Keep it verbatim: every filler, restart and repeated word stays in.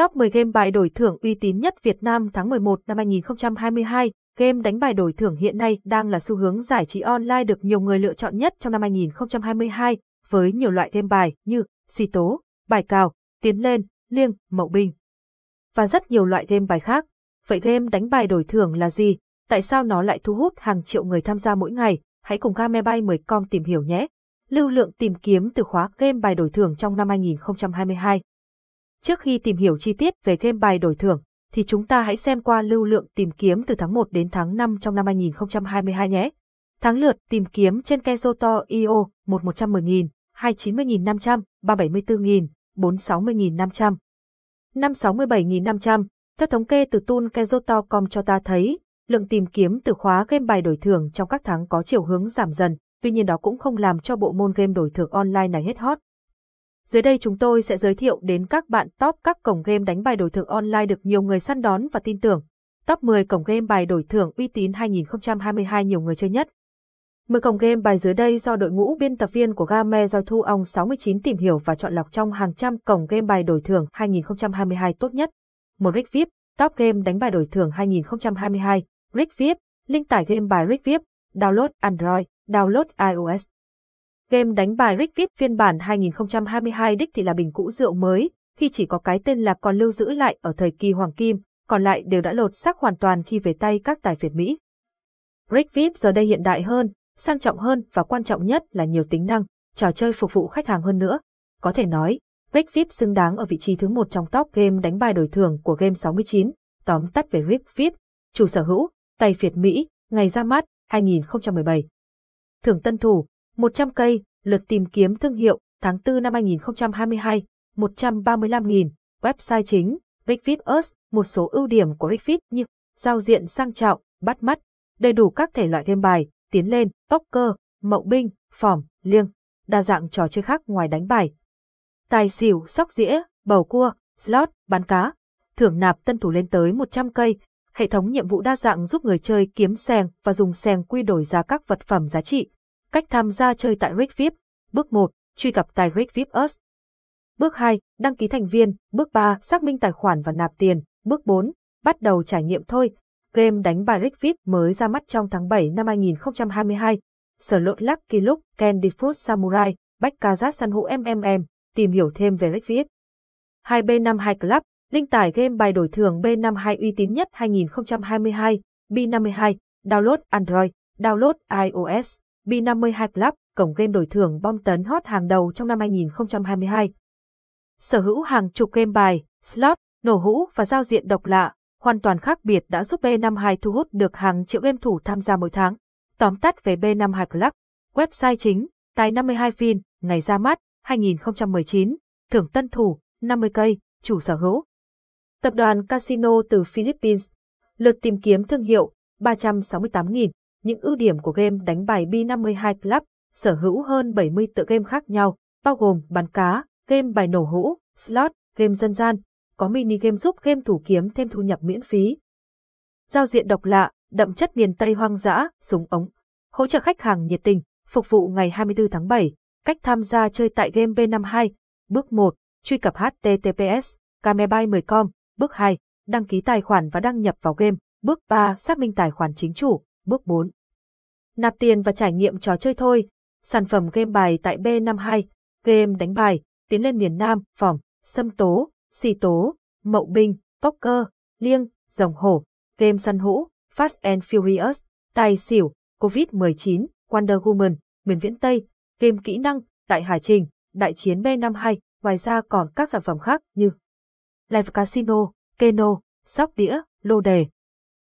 Top mười game bài đổi thưởng uy tín nhất Việt Nam tháng mười một năm hai nghìn không trăm hai mươi hai. Game đánh bài đổi thưởng hiện nay đang là xu hướng giải trí online được nhiều người lựa chọn nhất trong năm hai nghìn không trăm hai mươi hai, với nhiều loại game bài như xì tố, bài cào, tiến lên, liêng, mậu binh và rất nhiều loại game bài khác. Vậy game đánh bài đổi thưởng là gì? Tại sao nó lại thu hút hàng triệu người tham gia mỗi ngày? Hãy cùng Gamebai mười chấm com tìm hiểu nhé! Lưu lượng tìm kiếm từ khóa game bài đổi thưởng trong năm hai nghìn không trăm hai mươi hai. Trước khi tìm hiểu chi tiết về game bài đổi thưởng, thì chúng ta hãy xem qua lưu lượng tìm kiếm từ tháng một đến tháng năm trong năm hai nghìn không trăm hai mươi hai nhé. Tháng lượt tìm kiếm trên Keywordtool chấm i o: một triệu một trăm mười nghìn, hai trăm chín mươi nghìn năm trăm, ba trăm bảy mươi tư nghìn, bốn trăm sáu mươi nghìn năm trăm, năm trăm sáu mươi bảy nghìn năm trăm. Theo thống kê từ tool Keywordtool chấm com cho ta thấy, lượng tìm kiếm từ khóa game bài đổi thưởng trong các tháng có chiều hướng giảm dần, tuy nhiên đó cũng không làm cho bộ môn game đổi thưởng online này hết hot. Dưới đây chúng tôi sẽ giới thiệu đến các bạn top các cổng game đánh bài đổi thưởng online được nhiều người săn đón và tin tưởng. Top mười cổng game bài đổi thưởng uy tín hai nghìn không trăm hai mươi hai nhiều người chơi nhất. mười cổng game bài dưới đây do đội ngũ biên tập viên của game đê o i thuong sáu mươi chín tìm hiểu và chọn lọc trong hàng trăm cổng game bài đổi thưởng hai nghìn không trăm hai mươi hai tốt nhất. một Rikvip, top game đánh bài đổi thưởng hai nghìn không trăm hai mươi hai. Rikvip, link tải game bài Rikvip, download Android, download iOS. Game đánh bài Rikvip phiên bản hai nghìn không trăm hai mươi hai đích thị là bình cũ rượu mới, khi chỉ có cái tên là còn lưu giữ lại ở thời kỳ Hoàng Kim, còn lại đều đã lột xác hoàn toàn khi về tay các tài phiệt Mỹ. Rikvip giờ đây hiện đại hơn, sang trọng hơn và quan trọng nhất là nhiều tính năng, trò chơi phục vụ khách hàng hơn nữa. Có thể nói, Rikvip xứng đáng ở vị trí thứ một trong top game đánh bài đổi thưởng của Game sáu mươi chín. Tóm tắt về Rikvip, chủ sở hữu, tài phiệt Mỹ, ngày ra mắt, hai nghìn không trăm mười bảy. Thưởng tân thủ, một trăm k, lượt tìm kiếm thương hiệu, tháng tư năm hai nghìn không trăm hai mươi hai, một trăm ba mươi lăm nghìn, website chính, Rikvip.us, một số ưu điểm của Rikvip như giao diện sang trọng, bắt mắt, đầy đủ các thể loại game bài, tiến lên, poker, mậu binh, phỏm, liêng, đa dạng trò chơi khác ngoài đánh bài. Tài xỉu, sóc dĩa, bầu cua, slot, bán cá, thưởng nạp tân thủ lên tới một trăm k, hệ thống nhiệm vụ đa dạng giúp người chơi kiếm seng và dùng seng quy đổi ra các vật phẩm giá trị. Cách tham gia chơi tại Rikvip. Bước một. Truy cập tài Rikvip.us. Bước hai. Đăng ký thành viên. Bước ba. Xác minh tài khoản và nạp tiền. Bước bốn. Bắt đầu trải nghiệm thôi. Game đánh bài Rikvip mới ra mắt trong tháng bảy năm hai nghìn không trăm hai mươi hai. Sở lộ Lucky Luke, Candy Fruit Samurai, Baccarat San Hũ em em em. Tìm hiểu thêm về Rikvip. hai B năm mươi hai Club. Link tải game bài đổi thưởng B năm mươi hai uy tín nhất hai nghìn không trăm hai mươi hai. B năm mươi hai. Download Android. Download iOS. B năm mươi hai Club, cổng game đổi thưởng bom tấn hot hàng đầu trong năm hai nghìn không trăm hai mươi hai. Sở hữu hàng chục game bài, slot, nổ hũ và giao diện độc lạ, hoàn toàn khác biệt đã giúp B năm mươi hai thu hút được hàng triệu game thủ tham gia mỗi tháng. Tóm tắt về B năm mươi hai Club. Website chính, tài năm mươi hai vin, ngày ra mắt, hai nghìn không trăm mười chín, thưởng tân thủ, năm mươi k, chủ sở hữu. Tập đoàn Casino từ Philippines, lượt tìm kiếm thương hiệu, ba trăm sáu mươi tám nghìn. Những ưu điểm của game đánh bài B năm mươi hai Club, sở hữu hơn bảy mươi tựa game khác nhau, bao gồm bắn cá, game bài nổ hũ, slot, game dân gian, có mini game giúp game thủ kiếm thêm thu nhập miễn phí. Giao diện độc lạ, đậm chất miền Tây hoang dã, súng ống, hỗ trợ khách hàng nhiệt tình, phục vụ ngày hai mươi tư tháng bảy, cách tham gia chơi tại game B năm mươi hai, bước một, truy cập https, Gamebai mười chấm com, bước hai, đăng ký tài khoản và đăng nhập vào game, bước ba, xác minh tài khoản chính chủ. Bước bốn. Nạp tiền và trải nghiệm trò chơi thôi. Sản phẩm game bài tại B năm mươi hai, game đánh bài, tiến lên miền Nam, phỏm, xâm tố, xì tố, mậu binh, poker, liêng, rồng hổ, game săn hũ, Fast and Furious, tài xỉu, Covid mười chín, Wonder Woman, miền Viễn Tây, game kỹ năng, tại Hải Trình, đại chiến B năm mươi hai, ngoài ra còn các sản phẩm khác như Live Casino, Keno, sóc đĩa, lô đề,